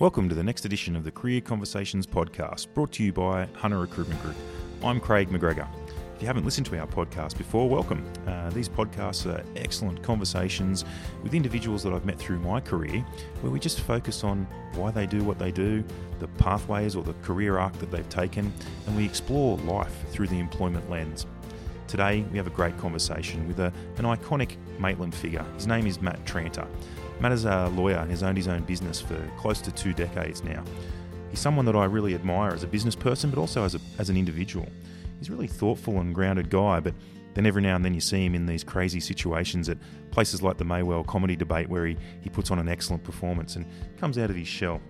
Welcome to the next edition of the Career Conversations podcast, brought to you by Hunter Recruitment Group. I'm Craig McGregor. If you haven't listened to our podcast before, welcome. These podcasts are excellent conversations with individuals that I've met through my career, where we just focus on why they do what they do, the pathways or the career arc that they've taken, and we explore life through the employment lens. Today, we have a great conversation with an iconic Maitland figure. His name is Matt Tranter. Matt is a lawyer and has owned his own business for close to 2 decades now. He's someone that I really admire as a business person, but also as an individual. He's a really thoughtful and grounded guy, but then every now and then you see him in these crazy situations at places like the Maywell comedy debate, where he puts on an excellent performance and comes out of his shell.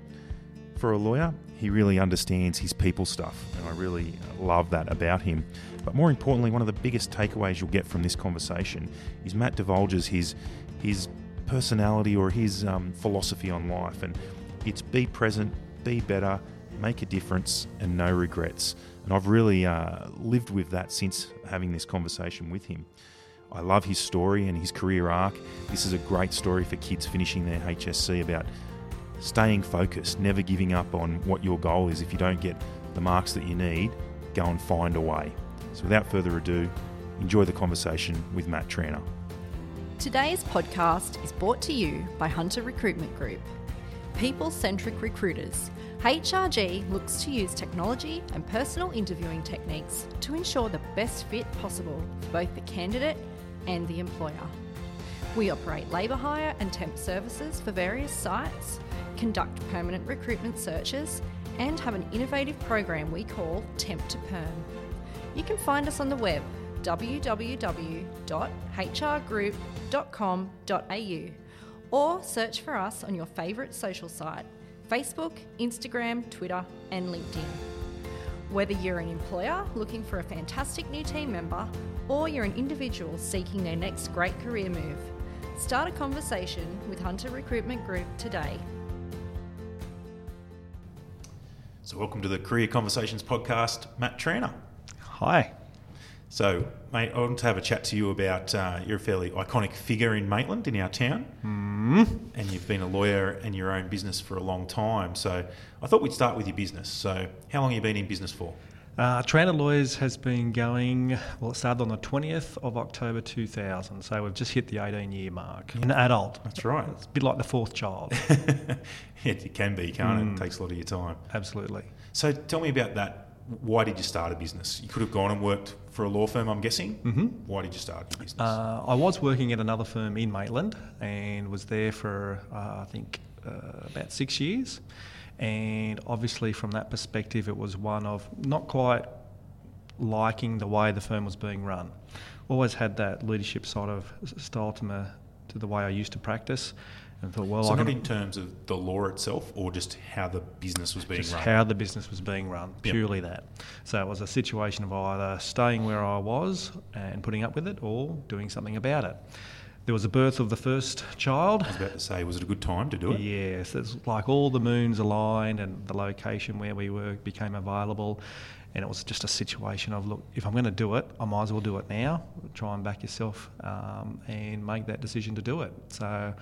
For a lawyer, he really understands his people stuff, and I really love that about him. But more importantly, one of the biggest takeaways you'll get from this conversation is Matt divulges his personality or his philosophy on life, and it's be present, be better, make a difference, and no regrets. And I've really lived with that since having this conversation with him. I love his story and his career arc. This is a great story for kids finishing their HSC about staying focused, never giving up on what your goal is. If you don't get the marks that you need, go and find a way. So without further ado, enjoy the conversation with Matt Tranter. Today's podcast is brought to you by Hunter Recruitment Group. People-centric recruiters, HRG looks to use technology and personal interviewing techniques to ensure the best fit possible for both the candidate and the employer. We operate labour hire and temp services for various sites, conduct permanent recruitment searches, and have an innovative program we call Temp to Perm. You can find us on the web, www.hrgroup.com.au, or search for us on your favourite social site, Facebook, Instagram, Twitter, and LinkedIn. Whether you're an employer looking for a fantastic new team member, or you're an individual seeking their next great career move, start a conversation with Hunter Recruitment Group today. So welcome to the Career Conversations podcast, Matt Tranter. Hi. So, mate, I want to have a chat to you about, you're a fairly iconic figure in Maitland, in our town, and you've been a lawyer and your own business for a long time. So I thought we'd start with your business. So how long have you been in business for? Tranter Lawyers has been going, well, it started on the 20th of October 2000, so we've just hit the 18-year mark. Yeah. An adult. That's right. It's a bit like the fourth child. It can be, can't it? It takes a lot of your time. Absolutely. So tell me about that. Why did you start a business? You could have gone and worked for a law firm, I'm guessing. Mm-hmm. Why did you start your business? I was working at another firm in Maitland and was there for, about 6 years. And obviously from that perspective, it was one of not quite liking the way the firm was being run. Always had that leadership sort of style to the way I used to practice. And thought, well, so not in terms of the law itself, or just how the business was being run? Just how the business was being run, purely that. So it was a situation of either staying where I was and putting up with it, or doing something about it. There was the birth of the first child. I was about to say, was it a good time to do it? Yes, it's like all the moons aligned and the location where we were became available. And it was just a situation of, look, if I'm going to do it, I might as well do it now. Try and back yourself and make that decision to do it. So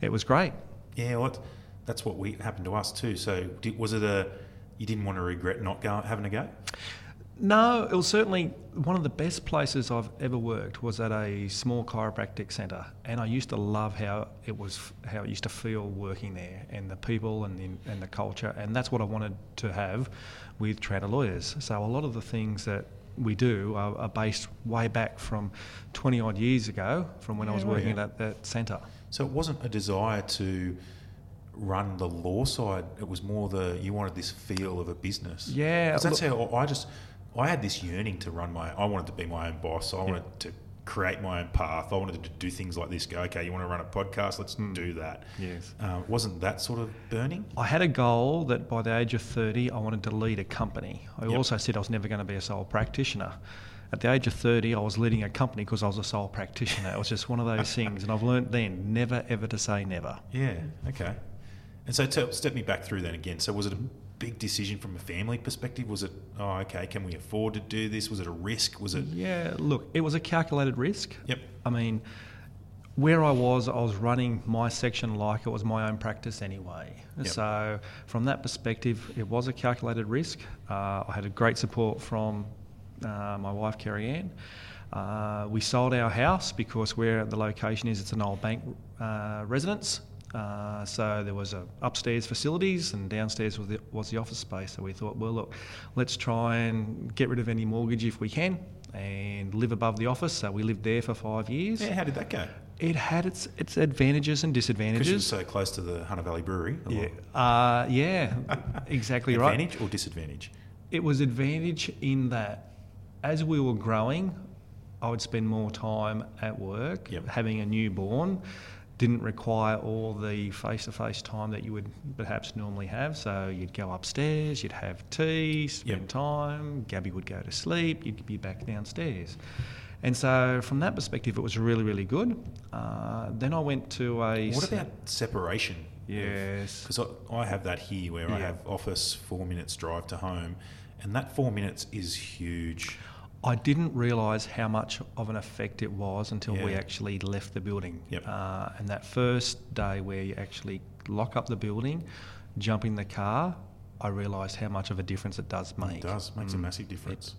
it was great. Yeah, well, that's what happened to us too. So was it you didn't want to regret not having a go? No, it was certainly one of the best places I've ever worked was at a small chiropractic centre, and I used to love how it used to feel working there, and the people and the culture, and that's what I wanted to have with Tranter Lawyers. So a lot of the things that we do are based way back from 20 odd years ago from when I was working at that centre. So it wasn't a desire to run the law side, it was more you wanted this feel of a business. Yeah. Because that's how I had this yearning to run I wanted to be my own boss. I wanted to create my own path. I wanted to do things like this. Go, okay, you want to run a podcast? Let's do that. Yes. Wasn't that sort of burning? I had a goal that by the age of 30, I wanted to lead a company. I also said I was never going to be a sole practitioner. At the age of 30, I was leading a company because I was a sole practitioner. It was just one of those things. And I've learned then, never ever to say never. Yeah, okay. And so step me back through that again. So was it a big decision from a family perspective? Was it, can we afford to do this? Was it a risk? Yeah, look, it was a calculated risk. Yep. I mean, where I was running my section like it was my own practice anyway. Yep. So from that perspective, it was a calculated risk. I had a great support from my wife, Kerri-Anne. We sold our house because where the location is, it's an old bank residence. So there was upstairs facilities and downstairs was the office space. So we thought, well, look, let's try and get rid of any mortgage if we can and live above the office. So we lived there for 5 years. Yeah, how did that go? It had its advantages and disadvantages. Because it's so close to the Hunter Valley Brewery. Yeah, exactly. Advantage, right. Advantage or disadvantage? It was advantage in that as we were growing, I would spend more time at work. Yep. Having a newborn didn't require all the face-to-face time that you would perhaps normally have. So you'd go upstairs, you'd have tea, spend time, Gabby would go to sleep, you'd be back downstairs. And so from that perspective, it was really, really good. Then I went to a... What about separation? Yes. Because I have that here where I have office, 4 minutes drive to home, and that 4 minutes is huge. I didn't realise how much of an effect it was until we actually left the building. Yep. And that first day where you actually lock up the building, jump in the car, I realised how much of a difference it does make. It does. It makes a massive difference.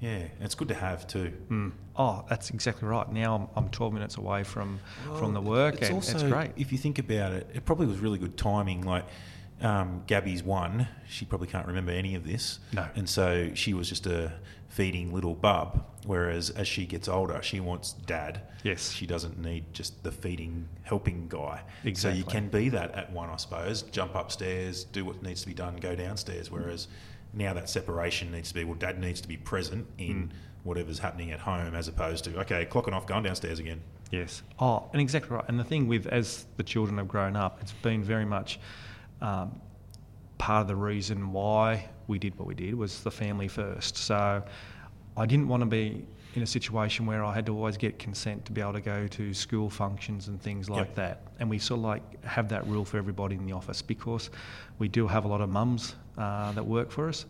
Yeah, it's good to have too. Mm. Oh, that's exactly right. Now I'm 12 minutes away from the work, it's and also, it's great. If you think about it, it probably was really good timing, like... Gabby's one, she probably can't remember any of this. No. And so she was just a feeding little bub, whereas as she gets older, she wants dad. Yes. She doesn't need just the feeding, helping guy. Exactly. So you can be that at one, I suppose, jump upstairs, do what needs to be done, go downstairs, whereas now that separation needs to be, well, dad needs to be present in whatever's happening at home as opposed to, okay, clocking off, going downstairs again. Yes. Oh, and exactly right. And the thing with, as the children have grown up, it's been very much... part of the reason why we did what we did was the family first. So I didn't want to be in a situation where I had to always get consent to be able to go to school functions and things like that. And we sort of like have that rule for everybody in the office because we do have a lot of mums that work for us,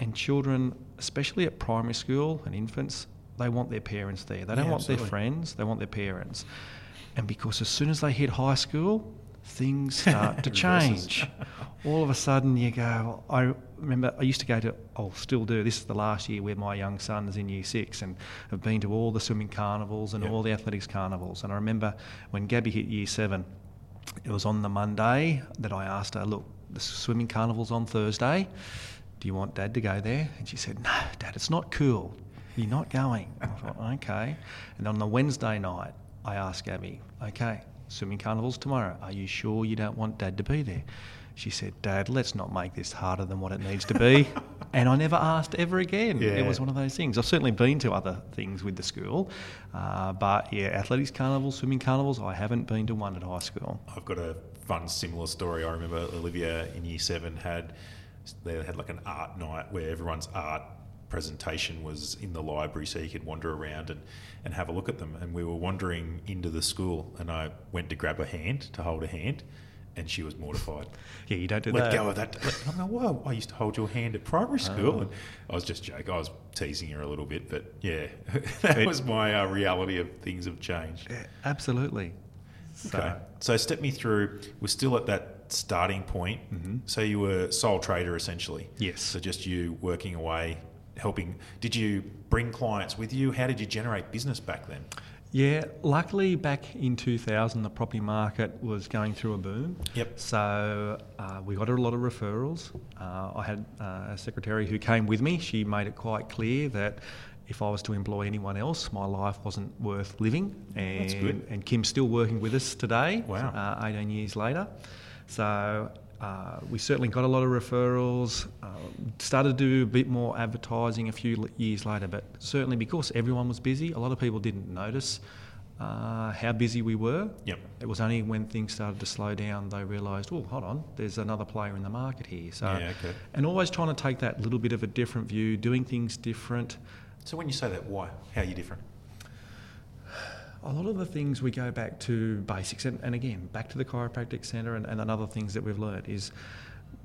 and children, especially at primary school and infants, they want their parents there. They don't want their friends, they want their parents. And because as soon as they hit high school, things start to change. All of a sudden you go, I remember I used to go to, I'll still do, this is the last year where my young son is in year six and I've been to all the swimming carnivals and all the athletics carnivals. And I remember when Gabby hit year seven, it was on the Monday that I asked her, look, the swimming carnival's on Thursday. Do you want dad to go there? And she said, no, dad, it's not cool. You're not going. I thought, okay. And on the Wednesday night, I asked Gabby, okay, swimming carnival's tomorrow. Are you sure you don't want dad to be there? She said, dad, let's not make this harder than what it needs to be. And I never asked ever again. Yeah. It was one of those things. I've certainly been to other things with the school. But yeah, athletics carnivals, swimming carnivals, I haven't been to one at high school. I've got a fun similar story. I remember Olivia in year seven they had like an art night where everyone's art presentation was in the library, so you could wander around and have a look at them. And we were wandering into the school and I went to grab hold a hand and she was mortified. Yeah, you don't do that. Let go of that. I'm like, wow, I used to hold your hand at primary school. And I was just joking. I was teasing her a little bit, but yeah, that was my reality of things have changed. Yeah, absolutely. Okay. So step me through. We're still at that starting point. Mm-hmm. So you were sole trader essentially. Yes. So just you working away, helping. Did you bring clients with you? How did you generate business back then? Yeah, luckily back in 2000 the property market was going through a boom. Yep. So we got a lot of referrals. I had a secretary who came with me. She made it quite clear that if I was to employ anyone else, my life wasn't worth living. And, that's good. And Kim's still working with us today. Wow. 18 years later. So... we certainly got a lot of referrals, started to do a bit more advertising a few years later, but certainly because everyone was busy, a lot of people didn't notice how busy we were. Yep. It was only when things started to slow down they realised, oh, hold on, there's another player in the market here. So, yeah, okay. And always trying to take that little bit of a different view, doing things different. So when you say that, why? How are you different? A lot of the things we go back to basics and again, back to the chiropractic centre and other things that we've learned is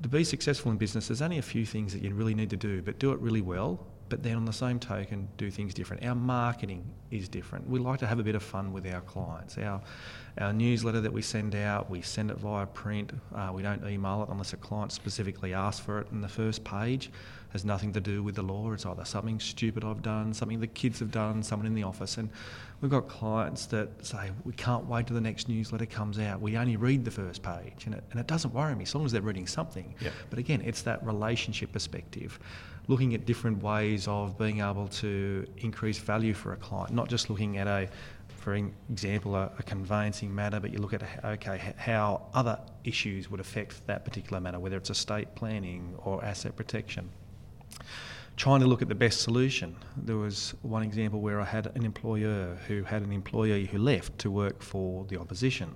to be successful in business, there's only a few things that you really need to do, but do it really well, but then on the same token do things different. Our marketing is different. We like to have a bit of fun with our clients. Our newsletter that we send out, we send it via print. We don't email it unless a client specifically asks for it. And the first page has nothing to do with the law. It's either something stupid I've done, something the kids have done, someone in the office. And we've got clients that say, we can't wait till the next newsletter comes out. We only read the first page. And it doesn't worry me, as long as they're reading something. Yeah. But again, it's that relationship perspective, looking at different ways of being able to increase value for a client, not just looking at for example, a conveyancing matter, but you look at, how other issues would affect that particular matter, whether it's estate planning or asset protection. Trying to look at the best solution. There was one example where I had an employer who had an employee who left to work for the opposition,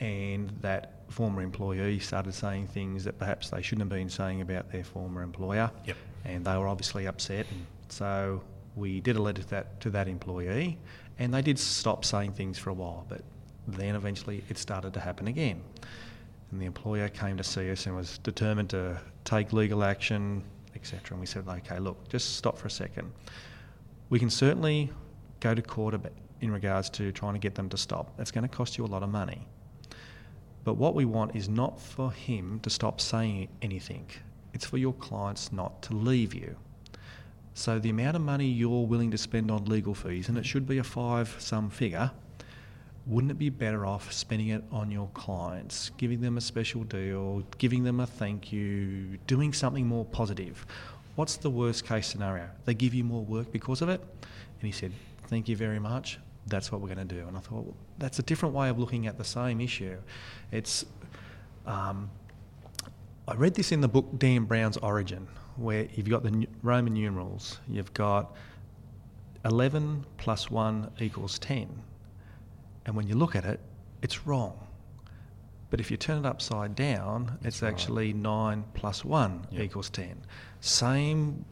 and that former employee started saying things that perhaps they shouldn't have been saying about their former employer. Yep. And they were obviously upset. And so we did a letter to that employee, and they did stop saying things for a while, but then eventually it started to happen again. And the employer came to see us and was determined to take legal action, etc. And we said, okay, look, just stop for a second. We can certainly go to court a bit in regards to trying to get them to stop. That's going to cost you a lot of money. But what we want is not for him to stop saying anything. It's for your clients not to leave you. So the amount of money you're willing to spend on legal fees, and it should be a five-sum figure, wouldn't it be better off spending it on your clients, giving them a special deal, giving them a thank you, doing something more positive? What's the worst-case scenario? They give you more work because of it? And he said, thank you very much. That's what we're going to do. And I thought, well, that's a different way of looking at the same issue. It's I read this in the book Dan Brown's Origin, where you've got the Roman numerals, you've got 11 plus 1 equals 10. And when you look at it, it's wrong. But if you turn it upside down, it's right. Actually 9 plus 1 equals 10. Same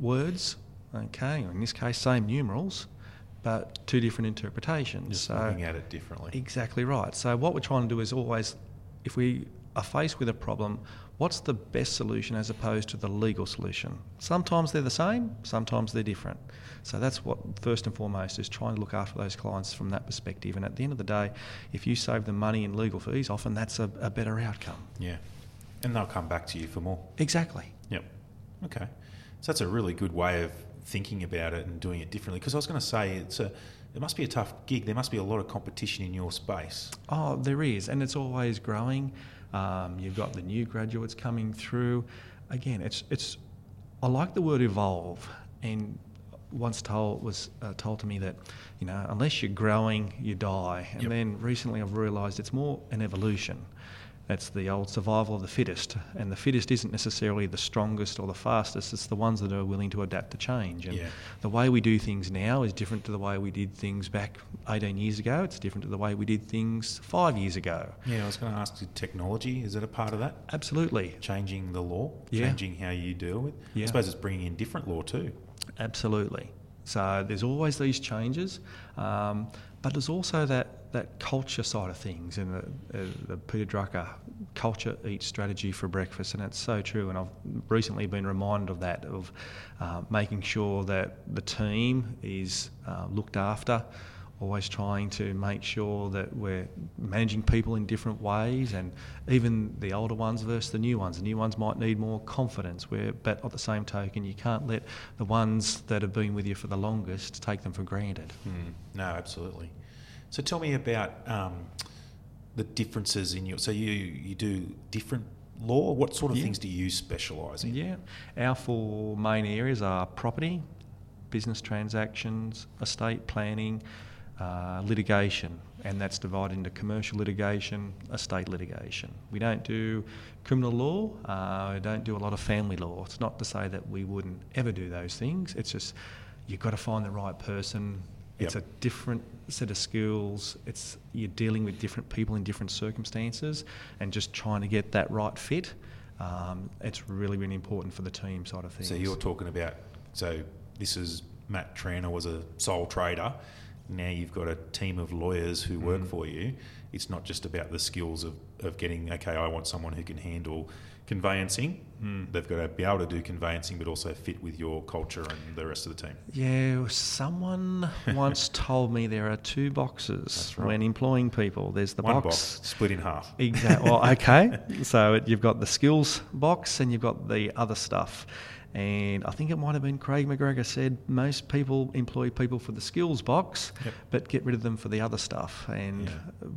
words, okay, or in this case, same numerals, but two different interpretations. Just so looking at it differently. Exactly right. So what we're trying to do is always, if we are faced with a problem, what's the best solution as opposed to the legal solution? Sometimes they're the same, sometimes they're different. So that's what, first and foremost, is trying to look after those clients from that perspective. And at the end of the day, if you save them money in legal fees, often that's a better outcome. Yeah. And they'll come back to you for more. Exactly. Yep. Okay. So that's a really good way of thinking about it and doing it differently. Because I was going to say, it must be a tough gig. There must be a lot of competition in your space. Oh, there is. And it's always growing. You've got the new graduates coming through. Again, it's. I like the word evolve. And once told to me that, unless you're growing, you die. And then recently I've realised it's more an evolution. That's the old survival of the fittest. And the fittest isn't necessarily the strongest or the fastest. It's the ones that are willing to adapt to change. And the way we do things now is different to the way we did things back 18 years ago. It's different to the way we did things 5 years ago. Yeah, I was going to ask, technology, is it a part of that? Absolutely. Changing the law, changing how you deal with it. Yeah. I suppose it's bringing in different law too. Absolutely. So there's always these changes. But there's also that culture side of things, and the Peter Drucker, culture eats strategy for breakfast, and it's so true. And I've recently been reminded of that, of making sure that the team is looked after, always trying to make sure that we're managing people in different ways, and even the older ones versus the new ones. The new ones might need more confidence, but at the same token, you can't let the ones that have been with you for the longest take them for granted. No, absolutely. So tell me about the differences in your... So you do different law. What sort of things do you specialise in? Yeah. Our four main areas are property, business transactions, estate planning, litigation, and that's divided into commercial litigation, estate litigation. We don't do criminal law, we don't do a lot of family law. It's not to say that we wouldn't ever do those things. It's just you've got to find the right person. It's a different set of skills. You're dealing with different people in different circumstances and just trying to get that right fit. It's really, really important for the team side of things. So you're talking about, this is Matt Tranter was a sole trader. Now you've got a team of lawyers who work for you, It's not just about the skills of getting, okay, I want someone who can handle conveyancing. They've got to be able to do conveyancing, but also fit with your culture and the rest of the team. Yeah, someone once told me there are two boxes when employing people. There's the One box split in half. Exactly. Well, okay. So you've got the skills box and you've got the other stuff. And I think it might have been Craig McGregor said most people employ people for the skills box, but get rid of them for the other stuff. And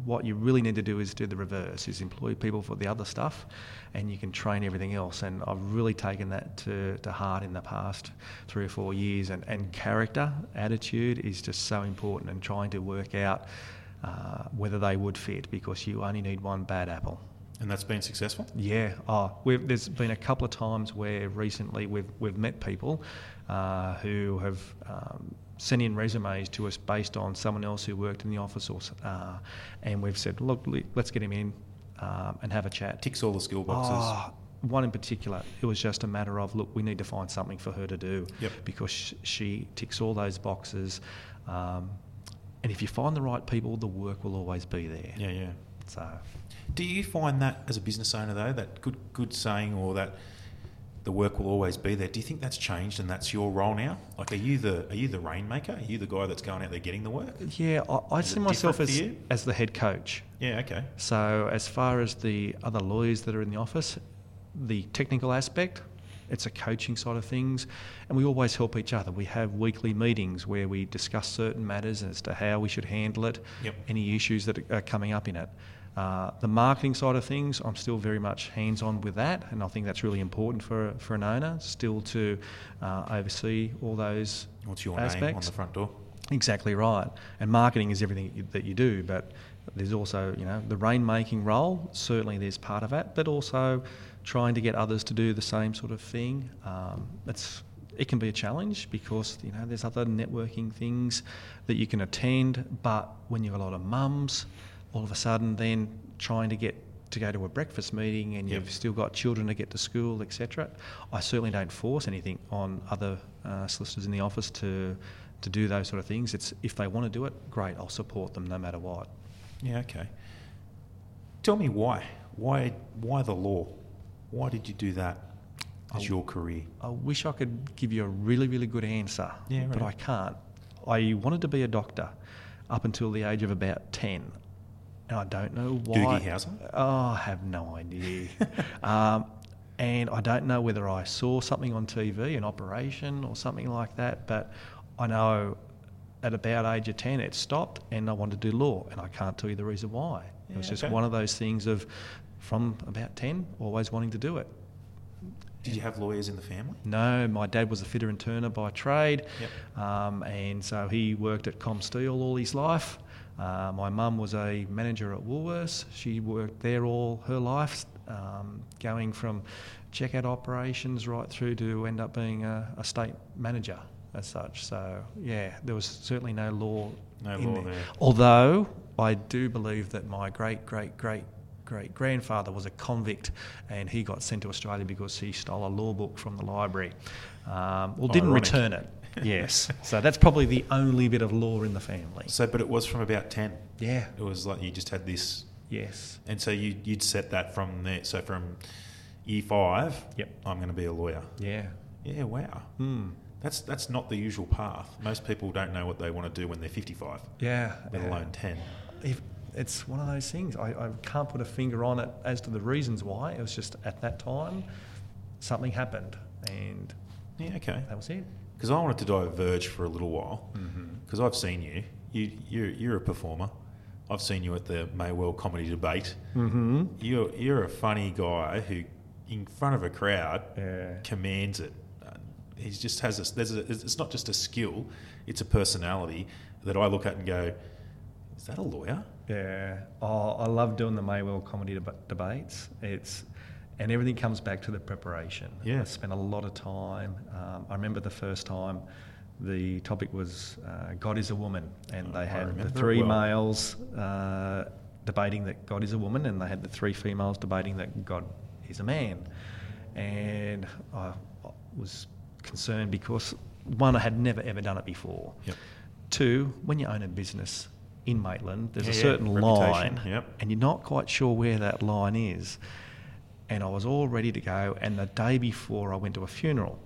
what you really need to do is do the reverse, is employ people for the other stuff, and you can train everything else. And I've really taken that to heart in the past 3 or 4 years. And character, attitude is just so important, and trying to work out whether they would fit, because you only need one bad apple. And that's been successful? Yeah. There's been a couple of times where recently we've met people who have sent in resumes to us based on someone else who worked in the office, or and we've said, look, let's get him in and have a chat. Ticks all the skill boxes. One in particular, it was just a matter of, look, we need to find something for her to do because she ticks all those boxes. And if you find the right people, the work will always be there. Yeah. So... Do you find that as a business owner, though, that good saying, or that the work will always be there? Do you think that's changed and that's your role now? Like, are you the rainmaker? Are you the guy that's going out there getting the work? Yeah, I see myself as the head coach. Yeah, okay. So as far as the other lawyers that are in the office, the technical aspect, it's a coaching side of things, and we always help each other. We have weekly meetings where we discuss certain matters as to how we should handle it, any issues that are coming up in it. The marketing side of things, I'm still very much hands-on with that, and I think that's really important for an owner still to oversee all those aspects. What's your name on the front door? Exactly right. And marketing is everything that you do, but there's also, the rain-making role, certainly there's part of that, but also trying to get others to do the same sort of thing. It can be a challenge because, there's other networking things that you can attend, but when you've got a lot of mums... all of a sudden then trying to get to go to a breakfast meeting and you've still got children to get to school, etc. I certainly don't force anything on other solicitors in the office to do those sort of things. It's if they want to do it, great, I'll support them no matter what. Yeah, okay. Tell me why. Why the law? Why did you do that as your career? I wish I could give you a really, really good answer, but I can't. I wanted to be a doctor up until the age of about 10. And I don't know why. Doogie Howser? Oh, I have no idea. And I don't know whether I saw something on TV, an operation or something like that, but I know at about age of 10 it stopped and I wanted to do law, and I can't tell you the reason why. Yeah, it was just one of those things of, from about 10, always wanting to do it. Did you have lawyers in the family? No, my dad was a fitter and turner by trade, and so he worked at Comsteel all his life. My mum was a manager at Woolworths. She worked there all her life, going from checkout operations right through to end up being a state manager as such. So, there was certainly no law there. Although I do believe that my great-great-great-great-grandfather was a convict, and he got sent to Australia because he stole a law book from the library. Didn't return it. Yes. So that's probably the only bit of law in the family. So, but it was from about 10. Yeah. It was like you just had this. Yes. And so you'd set that from there. So from year 5, I'm going to be a lawyer. Yeah. Yeah, wow. Hmm. That's not the usual path. Most people don't know what they want to do when they're 55. Yeah. Let alone 10. It's one of those things. I can't put a finger on it as to the reasons why. It was just at that time something happened. And that was it. Because I wanted to diverge for a little while, because I've seen you're a performer. I've seen you at the Maywell comedy debate. Mm-hmm. You're a funny guy who, in front of a crowd, commands it. He just has this. It's not just a skill; it's a personality that I look at and go, "Is that a lawyer?" Yeah. Oh, I love doing the Maywell comedy debates. And everything comes back to the preparation. Yeah. I spent a lot of time. I remember the first time the topic was God is a woman. And they had the three males debating that God is a woman, and they had the three females debating that God is a man. And I was concerned because, one, I had never, ever done it before. Yep. Two, when you own a business, in Maitland, there's a certain line, and you're not quite sure where that line is. And I was all ready to go, and the day before I went to a funeral.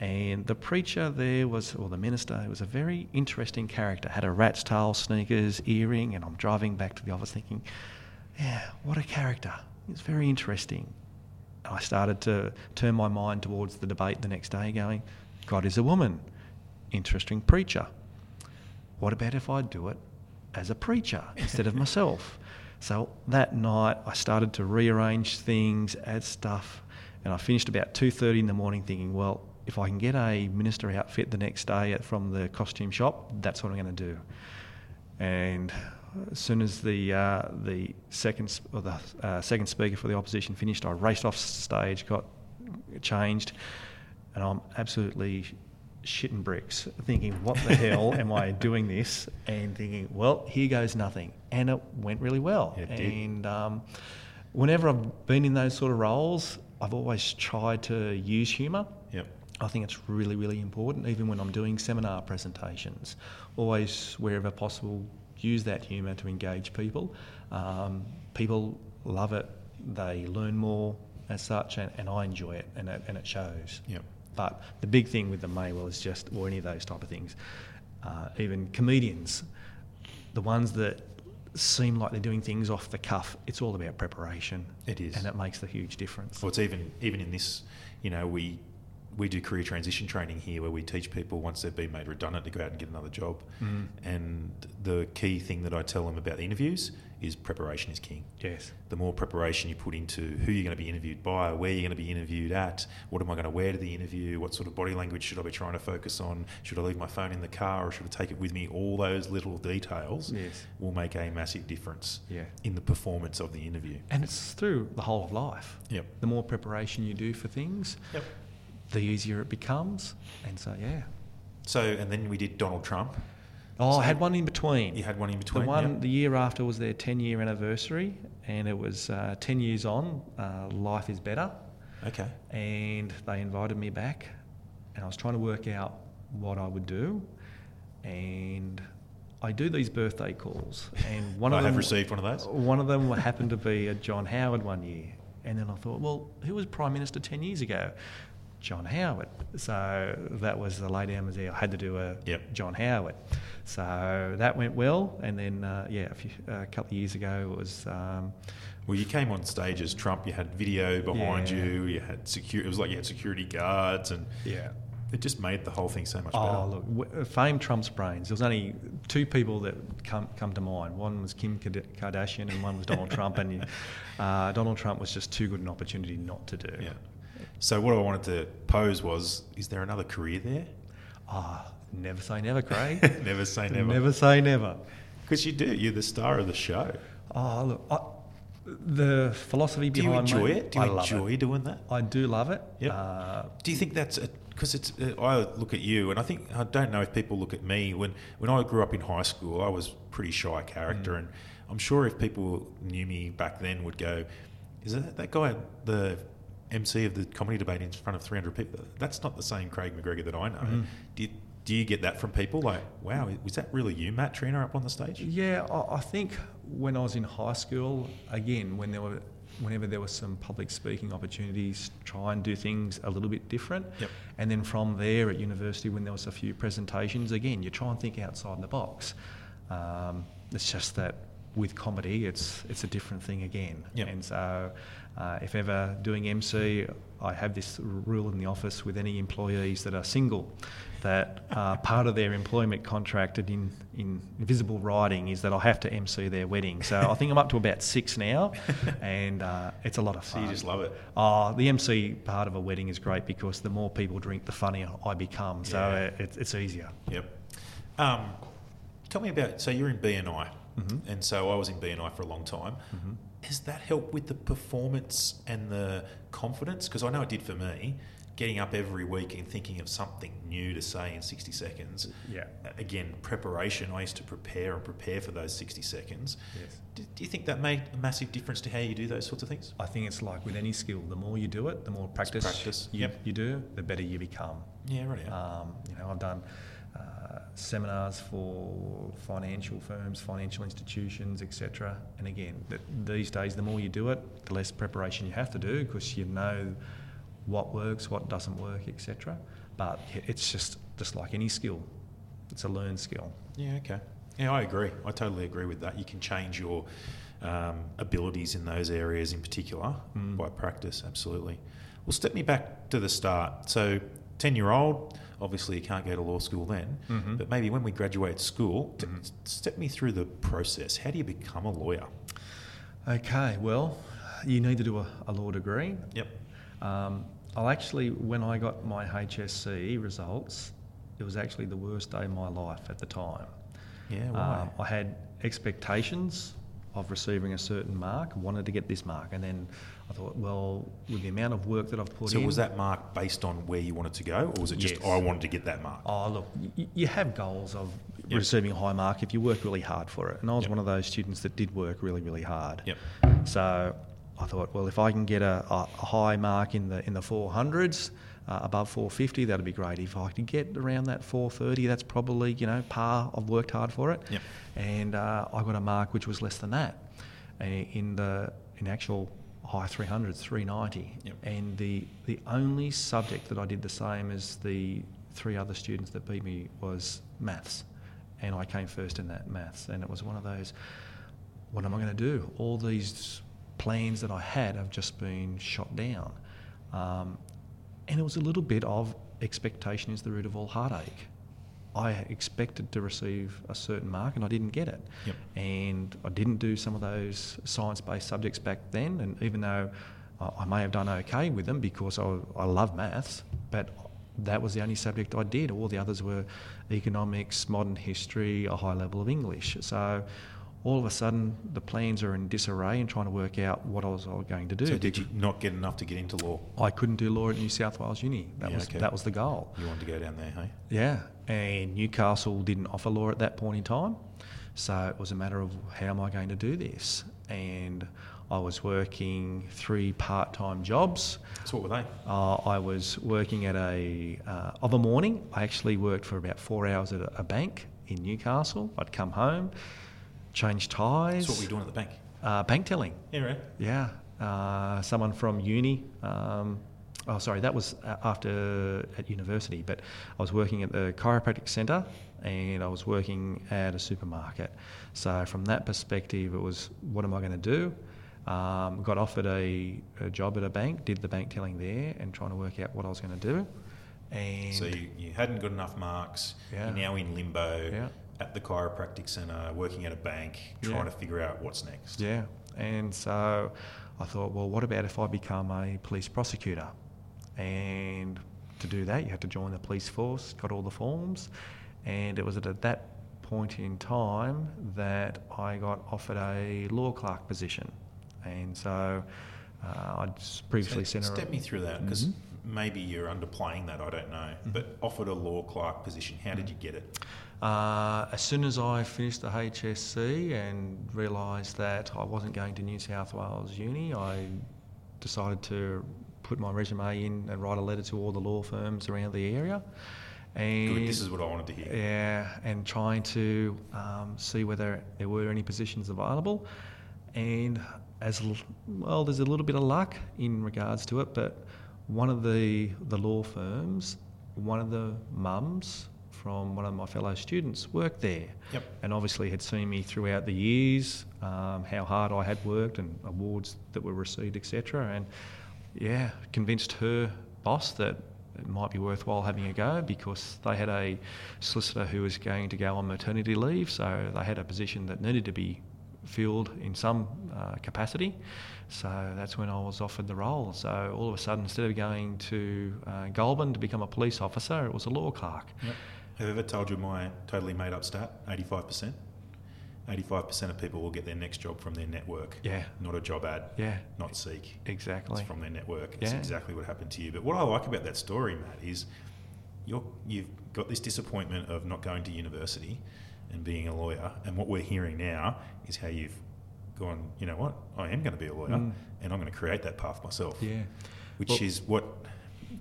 And the preacher there was, or the minister, who was a very interesting character, had a rat's tail, sneakers, earring, and I'm driving back to the office thinking, yeah, what a character. It's very interesting. And I started to turn my mind towards the debate the next day going, God is a woman, interesting preacher. What about if I do it as a preacher instead of myself? So that night I started to rearrange things, add stuff, and I finished about 2:30 in the morning thinking, well, if I can get a minister outfit the next day from the costume shop, that's what I'm going to do. And as soon as the second speaker for the opposition finished, I raced off stage, got changed, and I'm absolutely shitting bricks, thinking, what the hell am I doing this? And thinking, well, here goes nothing. And it went really well. Yeah, and whenever I've been in those sort of roles, I've always tried to use humour. Yep. I think it's really, really important, even when I'm doing seminar presentations. Always, wherever possible, use that humour to engage people. People love it. They learn more as such, and I enjoy it, and it shows. Yep. But the big thing with the Maywell is just, or any of those type of things, even comedians, the ones that seem like they're doing things off the cuff, it's all about preparation. It is. And it makes the huge difference. Well, it's even in this, you know, we do career transition training here where we teach people once they've been made redundant to go out and get another job. Mm. And the key thing that I tell them about the interviews is preparation is king. Yes. The more preparation you put into who you're going to be interviewed by, where you're going to be interviewed at, what am I going to wear to the interview, what sort of body language should I be trying to focus on, should I leave my phone in the car or should I take it with me, all those little details will make a massive difference in the performance of the interview. And it's through the whole of life. Yep. The more preparation you do for things, the easier it becomes. And so, So, and then we did Donald Trump. Oh, I had one in between. You had one in between. The year after was their 10-year anniversary, and it was 10 years on, Life is Better. Okay. And they invited me back, and I was trying to work out what I would do. And I do these birthday calls. And one of them, I have received one of those. One of them happened to be a John Howard one year. And then I thought, well, who was Prime Minister 10 years ago? John Howard. So that was the lay down was there. I had to do a John Howard. So that went well. And then, a couple of years ago, it was... well, you came on stage as Trump. You had video behind you. You had security. It was like you had security guards. And it just made the whole thing so much better. Oh, look, fame trumps brains. There was only two people that come to mind. One was Kim Kardashian and one was Donald Trump. And Donald Trump was just too good an opportunity not to do. Yeah. So what I wanted to pose was, is there another career there? Never say never, Craig. Never say never. Never say never. Because you do. You're the star of the show. Oh, look, the philosophy behind me. Do you enjoy it? Do you enjoy doing that? I do love it. Yep. Do you think that's... Because it's, I look at you, and I think, I don't know if people look at me. When I grew up in high school, I was pretty shy character, and I'm sure if people knew me back then would go, is that guy the... MC of the comedy debate in front of 300 people? That's not the same Craig McGregor that I know. Mm. Do you get that from people? Like, wow, was that really you, Matt Tranter, up on the stage? Yeah, I think when I was in high school, again, whenever there were some public speaking opportunities, try and do things a little bit different. Yep. And then from there at university, when there was a few presentations, again, you try and think outside the box. It's just that with comedy, it's a different thing again. Yep. And so... if ever doing MC, I have this rule in the office with any employees that are single, that part of their employment contract in invisible writing is that I have to MC their wedding. So I think I'm up to about 6 now, and it's a lot of fun. So you just love it. The MC part of a wedding is great because the more people drink, the funnier I become. So it's easier. Yep. Tell me about, so you're in BNI, mm-hmm. and so I was in BNI for a long time. Mm-hmm. Has that helped with the performance and the confidence? Because I know it did for me, getting up every week and thinking of something new to say in 60 seconds. Yeah. Again, preparation. I used to prepare for those 60 seconds. Yes. Do you think that made a massive difference to how you do those sorts of things? I think it's like with any skill. The more you do it, the more practice you do, the better you become. Yeah, right. You know, I've done... seminars for financial firms, financial institutions, etc. And again, these days, the more you do it, the less preparation you have to do because you know what works, what doesn't work, etc. But it's just like any skill. It's a learned skill. Yeah, okay. Yeah, I agree. I totally agree with that. You can change your abilities in those areas in particular by practice, absolutely. Well, step me back to the start. So 10-year-old, obviously you can't go to law school then, but maybe when we graduate school, step me through the process. How do you become a lawyer? Okay, well, you need to do a law degree. Yep. I'll actually, when I got my HSC results, it was actually the worst day of my life at the time. Yeah, why? I had expectations of receiving a certain mark, wanted to get this mark, and then I thought, well, with the amount of work that I've put in... So was that mark based on where you wanted to go, or was it just, yes, I wanted to get that mark? Oh, look, you have goals of receiving a high mark if you work really hard for it, and I was one of those students that did work really, really hard. Yep. So I thought, well, if I can get a high mark in the 400s, above 450, that'd be great. If I could get around that 430, that's probably, par. I've worked hard for it. Yep. And I got a mark which was less than that in actual high 300s, 390. Yep. And the only subject that I did the same as the three other students that beat me was maths. And I came first in that maths. And it was one of those, what am I going to do? All these plans that I had have just been shot down. And it was a little bit of expectation is the root of all heartache. I expected to receive a certain mark and I didn't get it. Yep. And I didn't do some of those science-based subjects back then. And even though I may have done okay with them because I love maths, but that was the only subject I did. All the others were economics, modern history, a high level of English. So all of a sudden the plans are in disarray and trying to work out what I was going to do. So did you not get enough to get into law? I couldn't do law at New South Wales Uni. That was the goal. You wanted to go down there, hey? Yeah, and Newcastle didn't offer law at that point in time. So it was a matter of how am I going to do this? And I was working three part-time jobs. So what were they? I was working at of a morning. I actually worked for about 4 hours at a bank in Newcastle. I'd come home, change ties. So what were you doing at the bank? Bank telling. Yeah, right. Yeah. Someone from uni. That was after at university, but I was working at the chiropractic centre and I was working at a supermarket. So from that perspective, it was, what am I going to do? Got offered a job at a bank, did the bank telling there and trying to work out what I was going to do. And so you hadn't got enough marks. Yeah. You're now in limbo. Yeah. At the chiropractic centre, working at a bank, trying to figure out what's next. Yeah, and so I thought, well, what about if I become a police prosecutor? And to do that, you had to join the police force, got all the forms, and it was at that point in time that I got offered a law clerk position. And so I'd previously sent her... Step me through that, because maybe you're underplaying that, I don't know, but offered a law clerk position. How did you get it? As soon as I finished the HSC and realised that I wasn't going to New South Wales Uni, I decided to put my resume in and write a letter to all the law firms around the area. And good, this is what I wanted to hear. Yeah, and trying to see whether there were any positions available. And as well, there's a little bit of luck in regards to it, but one of the law firms, one of the mums from one of my fellow students worked there. Yep. And obviously had seen me throughout the years, how hard I had worked and awards that were received, etc. And yeah, convinced her boss that it might be worthwhile having a go because they had a solicitor who was going to go on maternity leave, so they had a position that needed to be filled in some capacity. So that's when I was offered the role. So all of a sudden, instead of going to Goulburn to become a police officer, it was a law clerk. Yep. Have you ever told you my totally made-up stat, 85%? 85% of people will get their next job from their network. Yeah. Not a job ad. Yeah. Not Seek. Exactly. It's from their network. It's exactly what happened to you. But what I like about that story, Matt, is you've got this disappointment of not going to university and being a lawyer. And what we're hearing now is how you've gone, you know what, I am going to be a lawyer and I'm going to create that path myself. Yeah. Which is what...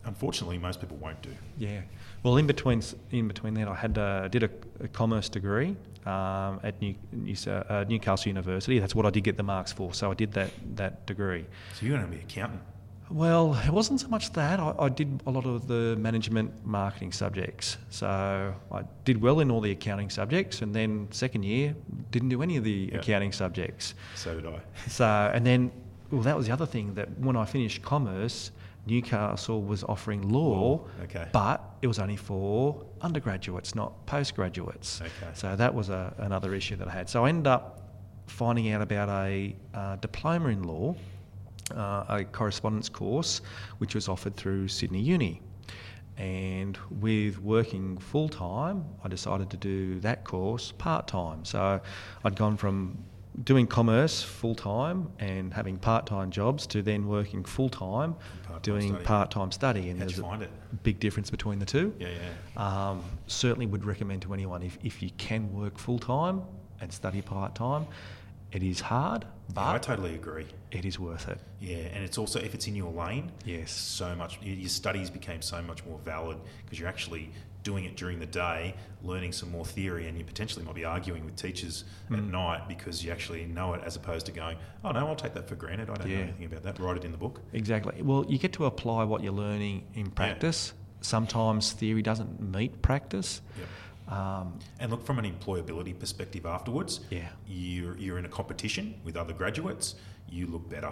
unfortunately most people won't do. Yeah. Well, in between that, I did a commerce degree at Newcastle University. That's what I did get the marks for. So I did that degree. So you're going to be an accountant. Well, it wasn't so much that. I did a lot of the management marketing subjects. So I did well in all the accounting subjects, and then second year, didn't do any of the accounting subjects. So did I. So, and then, well, that was the other thing, that when I finished commerce, Newcastle was offering law, but it was only for undergraduates, not postgraduates. Okay. So that was another issue that I had. So I ended up finding out about a diploma in law, a correspondence course, which was offered through Sydney Uni. And with working full-time, I decided to do that course part-time. So I'd gone from doing commerce full-time and having part-time jobs to then working full-time, part-time study. And How'd you find it? Big difference between the two. Yeah. Certainly would recommend to anyone, if you can work full-time and study part-time, it is hard, but I totally agree. It is worth it. Yeah, and it's also, if it's in your lane, yes, so much. Your studies became so much more valid because you're actually doing it during the day, learning some more theory, and you potentially might be arguing with teachers at night because you actually know it, as opposed to going, oh no, I'll take that for granted. I don't know anything about that. Write it in the book. Exactly. Well, you get to apply what you're learning in practice. Yeah. Sometimes theory doesn't meet practice. Yep. And look, from an employability perspective afterwards, you're in a competition with other graduates. You look better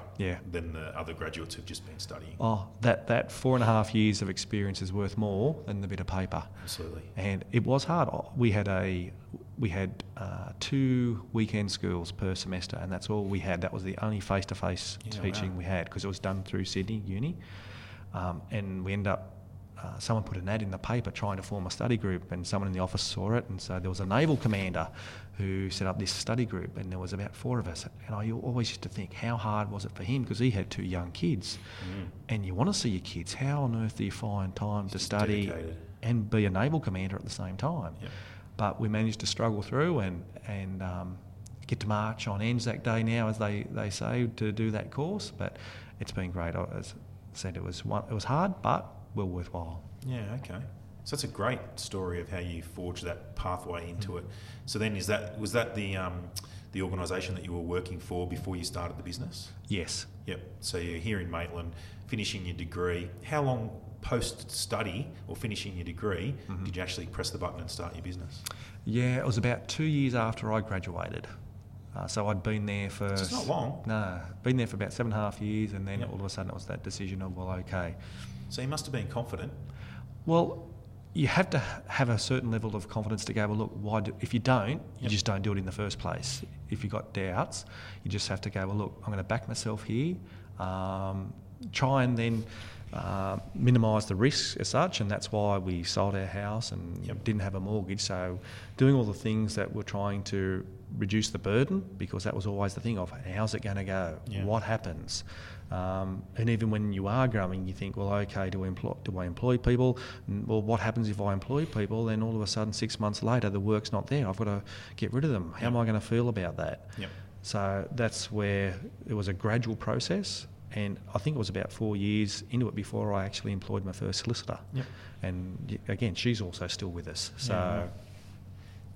than the other graduates who've just been studying. Oh, that 4.5 years of experience is worth more than the bit of paper. Absolutely. And it was hard. We had 2 weekend schools per semester, and that's all we had. That was the only face-to-face teaching we had, because it was done through Sydney Uni. And we ended up, someone put an ad in the paper trying to form a study group, and someone in the office saw it, and so there was a naval commander who set up this study group, and there was about 4 of us, and I always used to think, how hard was it for him, because he had 2 young kids, and you want to see your kids. How on earth do you find time to study and be a naval commander at the same time? But we managed to struggle through and get to march on Anzac Day now, as they say, to do that course. But it's been great. As I said, it was hard, but well worthwhile. Yeah, okay. So that's a great story of how you forged that pathway into it. So then, was that the organisation that you were working for before you started the business? Yes. Yep. So you're here in Maitland, finishing your degree. How long post-study or finishing your degree did you actually press the button and start your business? Yeah, it was about 2 years after I graduated. So I'd been there for... It's not long. No, been there for about 7.5 years, and then all of a sudden it was that decision of, well, okay. So you must have been confident. Well, you have to have a certain level of confidence to go, well, look, if you don't, you just don't do it in the first place. If you've got doubts, you just have to go, well, look, I'm going to back myself here, try and then minimise the risks as such, and that's why we sold our house and didn't have a mortgage. So doing all the things that we're trying to reduce the burden, because that was always the thing of, how's it going to go? What happens? And even when you are growing, you think, well, okay, do I employ people? Well, what happens if I employ people? Then all of a sudden, 6 months later, the work's not there. I've got to get rid of them. How am I going to feel about that? So that's where it was a gradual process. And I think it was about 4 years into it before I actually employed my first solicitor. And again, she's also still with us. So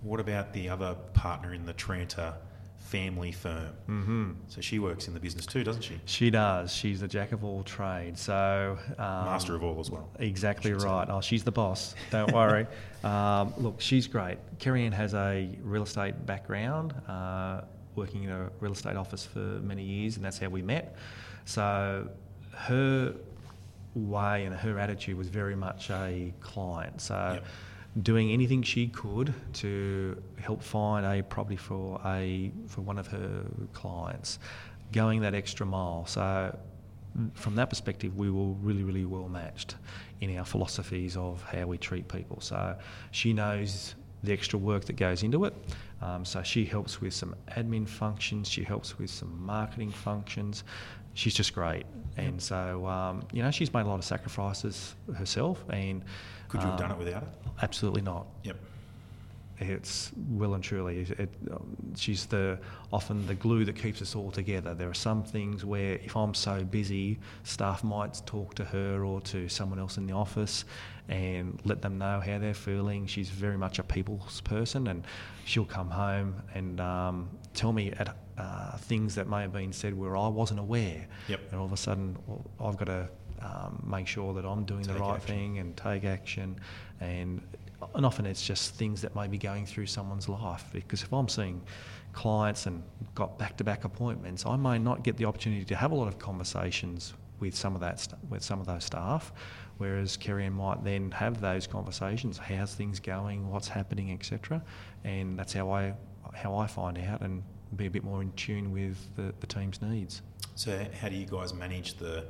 what about the other partner in the Tranter family firm? So she works in the business too, doesn't she? She does. She's a jack of all trades. So master of all as well. Exactly right. Oh, she's the boss. Don't worry. Look, she's great. Kerri-Anne has a real estate background, working in a real estate office for many years, and that's how we met. So her way and her attitude was very much a client. So doing anything she could to help find a property for one of her clients, going that extra mile. So from that perspective, we were really, really well matched in our philosophies of how we treat people. So she knows the extra work that goes into it. So she helps with some admin functions. She helps with some marketing functions. She's just great. And so, she's made a lot of sacrifices herself. And could you have done it without it? Absolutely not. It's well and truly, she's often the glue that keeps us all together. There are some things where if I'm so busy, staff might talk to her or to someone else in the office and let them know how they're feeling. She's very much a people's person, and she'll come home and tell me at things that may have been said where I wasn't aware. Yep. And all of a sudden, I've got to make sure that I'm doing the right thing and take action. And often it's just things that may be going through someone's life, because if I'm seeing clients and got back-to-back appointments, I may not get the opportunity to have a lot of conversations with some of those staff, whereas Kerri-Anne might then have those conversations. How's things going? What's happening, etc. And that's how I find out and be a bit more in tune with the team's needs. So how do you guys manage the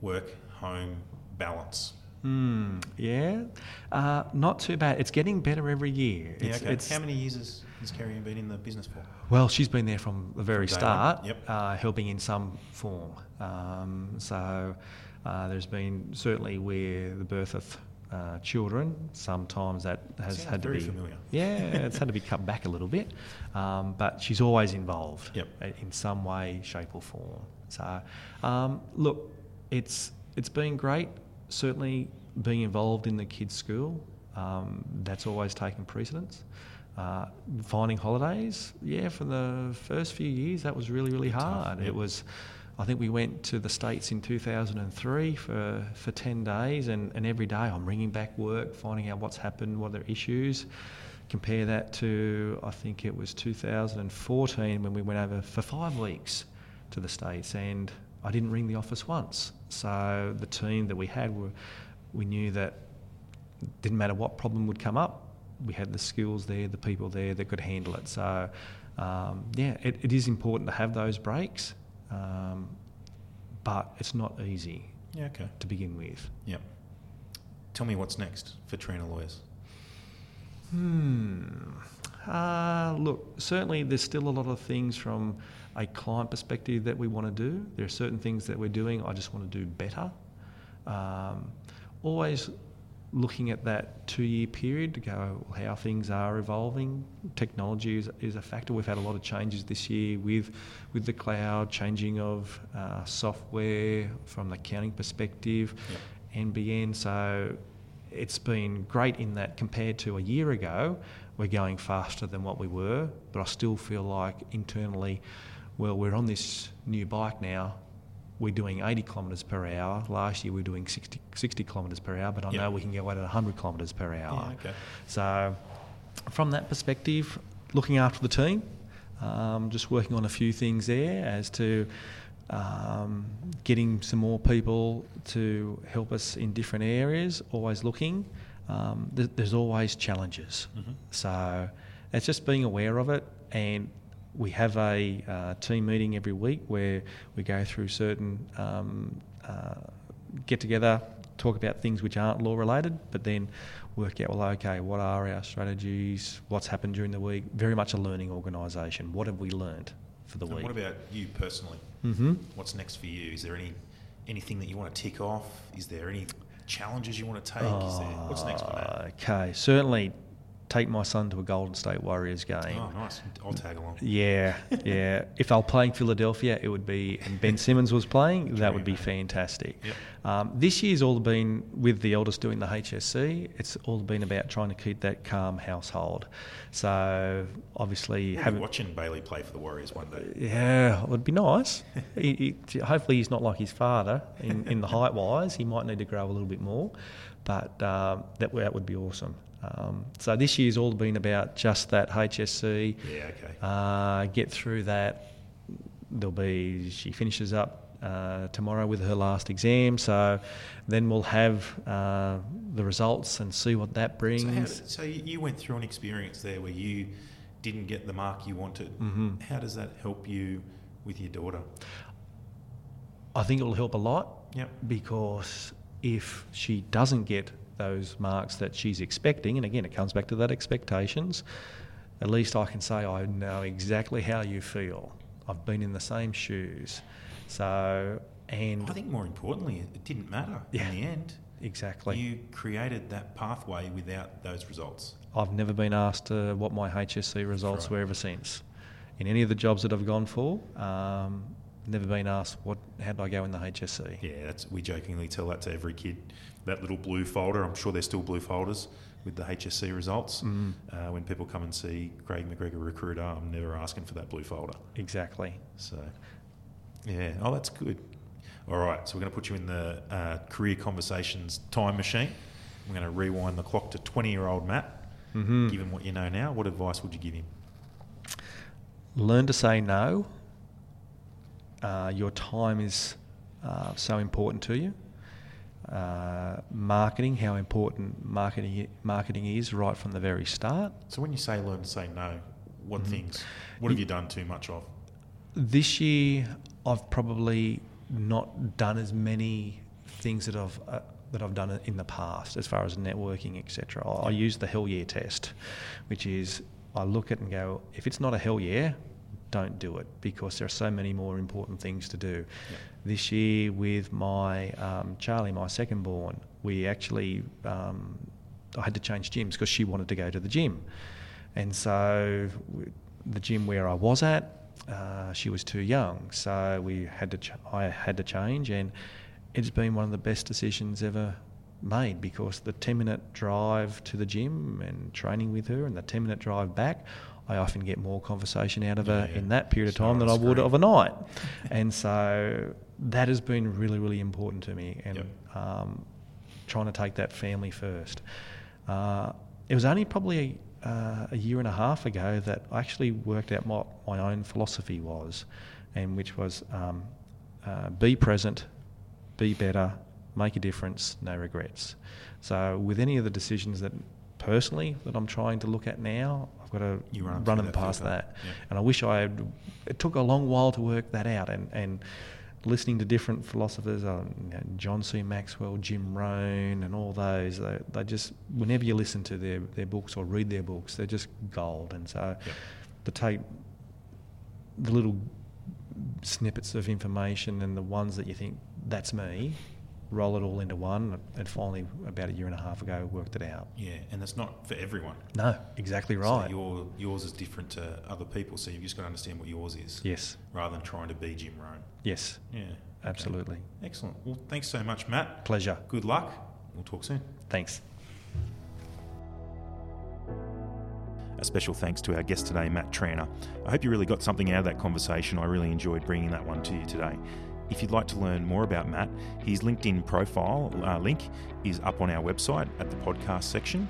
work-home balance? Not too bad. It's getting better every year. How many years has Kerri-Anne been in the business for? Well, she's been there from the very start, yep. Helping in some form. So there's been certainly where the birth of children, sometimes that has sounds had to be familiar. It's had to be cut back a little bit, but she's always involved, yep. in some way, shape or form. So look, it's been great. Certainly being involved in the kids' school, that's always taken precedence. Finding holidays, for the first few years, that was really, really hard. Tough, yeah. It was, I think we went to the States in 2003 for 10 days, and every day I'm ringing back work, finding out what's happened, what are the issues. Compare that to, I think it was 2014 when we went over for 5 weeks to the States, and I didn't ring the office once. So the team that we had, we knew that it didn't matter what problem would come up, we had the skills there, the people there that could handle it. So, it is important to have those breaks, but it's not easy to begin with. Yep. Tell me what's next for Tranter Lawyers. Look, certainly there's still a lot of things from a client perspective that we want to do. There are certain things that we're doing I just want to do better. Always looking at that 2-year period to go how things are evolving. Technology is a factor. We've had a lot of changes this year with the cloud, changing of software from the accounting perspective, NBN. So it's been great in that compared to a year ago, we're going faster than what we were, but I still feel like internally, well, we're on this new bike now. We're doing 80 kilometres per hour. Last year we were doing 60 kilometres per hour, but I know we can go out at 100 kilometres per hour. Yeah, okay. So from that perspective, looking after the team, just working on a few things there as to getting some more people to help us in different areas, always looking. There's always challenges, so it's just being aware of it, and we have a team meeting every week where we go through certain get together, talk about things which aren't law related, but then work out, what are our strategies, what's happened during the week. Very much a learning organisation. What have we learned for the week? What about you personally? What's next for you? Is there anything that you want to tick off? Is there any challenges you want to take? What's next for that? Okay, certainly take my son to a Golden State Warriors game. Oh, nice. I'll tag along. Yeah. If I were playing Philadelphia, it would be, and Ben Simmons was playing, that would be fantastic. Yep. This year's all been, with the eldest doing the HSC, it's all been about trying to keep that calm household. So, obviously... We'll be watching Bailey play for the Warriors one day. Yeah, it would be nice. Hopefully he's not like his father in the height-wise. He might need to grow a little bit more, but that would be awesome. So this year's all been about just that HSC. Get through that. She finishes up tomorrow with her last exam, so then we'll have the results and see what that brings. So you went through an experience there where you didn't get the mark you wanted. How does that help you with your daughter? I think it'll help a lot. Because if she doesn't get those marks that she's expecting, and again it comes back to that expectations, at least I can say I know exactly how you feel. I've been in the same shoes. So, and I think more importantly, it didn't matter in the end. Exactly. You created that pathway without those results. I've never been asked what my HSC results were ever since. In any of the jobs that I've gone for, never been asked how did I go in the HSC. Yeah, we jokingly tell that to every kid. That little blue folder, I'm sure there's still blue folders with the HSC results. Mm. When people come and see Craig McGregor Recruiter, I'm never asking for that blue folder. Exactly. So, yeah. Oh, that's good. All right, so we're going to put you in the Career Conversations time machine. We're going to rewind the clock to 20-year-old Matt. Mm-hmm. Give him what you know now. What advice would you give him? Learn to say no. Your time is so important to you. Marketing, how important marketing is right from the very start. So when you say learn to say no, what mm-hmm. things? What have you done too much of? This year, I've probably not done as many things that I've done in the past as far as networking, etc. I use the hell yeah test, which is I look at and go, if it's not a hell yeah, don't do it, because there are so many more important things to do. Yeah. This year with my Charlie, my second born, we actually I had to change gyms because she wanted to go to the gym, and so the gym where I was at, she was too young, so I had to change, and it's been one of the best decisions ever made, because the 10-minute drive to the gym and training with her and the 10-minute drive back, I often get more conversation out of her in that period of time than I would of a night. And so that has been really, really important to me, and trying to take that family first. It was only probably a year and a half ago that I actually worked out what my own philosophy was, and which was be present, be better, make a difference, no regrets. So with any of the decisions that personally that I'm trying to look at now, I've got to run them past that. Yeah. And I wish it took a long while to work that out, and listening to different philosophers, John C. Maxwell, Jim Rohn, and all those, they just, whenever you listen to their books or read their books, they're just gold. And so to take the little snippets of information and the ones that you think, that's me, roll it all into one, and finally, about a year and a half ago, worked it out. Yeah, and that's not for everyone. No, exactly right. So yours is different to other people, so you've just got to understand what yours is. Yes. Rather than trying to be Jim Rohn. Yes. Yeah. Absolutely. Okay. Excellent. Well, thanks so much, Matt. Pleasure. Good luck. We'll talk soon. Thanks. A special thanks to our guest today, Matt Tranter. I hope you really got something out of that conversation. I really enjoyed bringing that one to you today. If you'd like to learn more about Matt, his LinkedIn profile link is up on our website at the podcast section.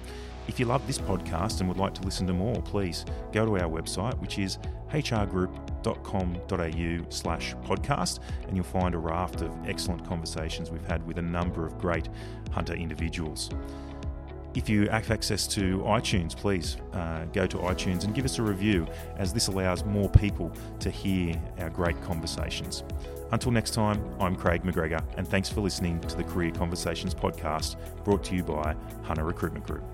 If you love this podcast and would like to listen to more, please go to our website, which is hrgroup.com.au/podcast, and you'll find a raft of excellent conversations we've had with a number of great Hunter individuals. If you have access to iTunes, please go to iTunes and give us a review, as this allows more people to hear our great conversations. Until next time, I'm Craig McGregor, and thanks for listening to the Career Conversations podcast, brought to you by Hunter Recruitment Group.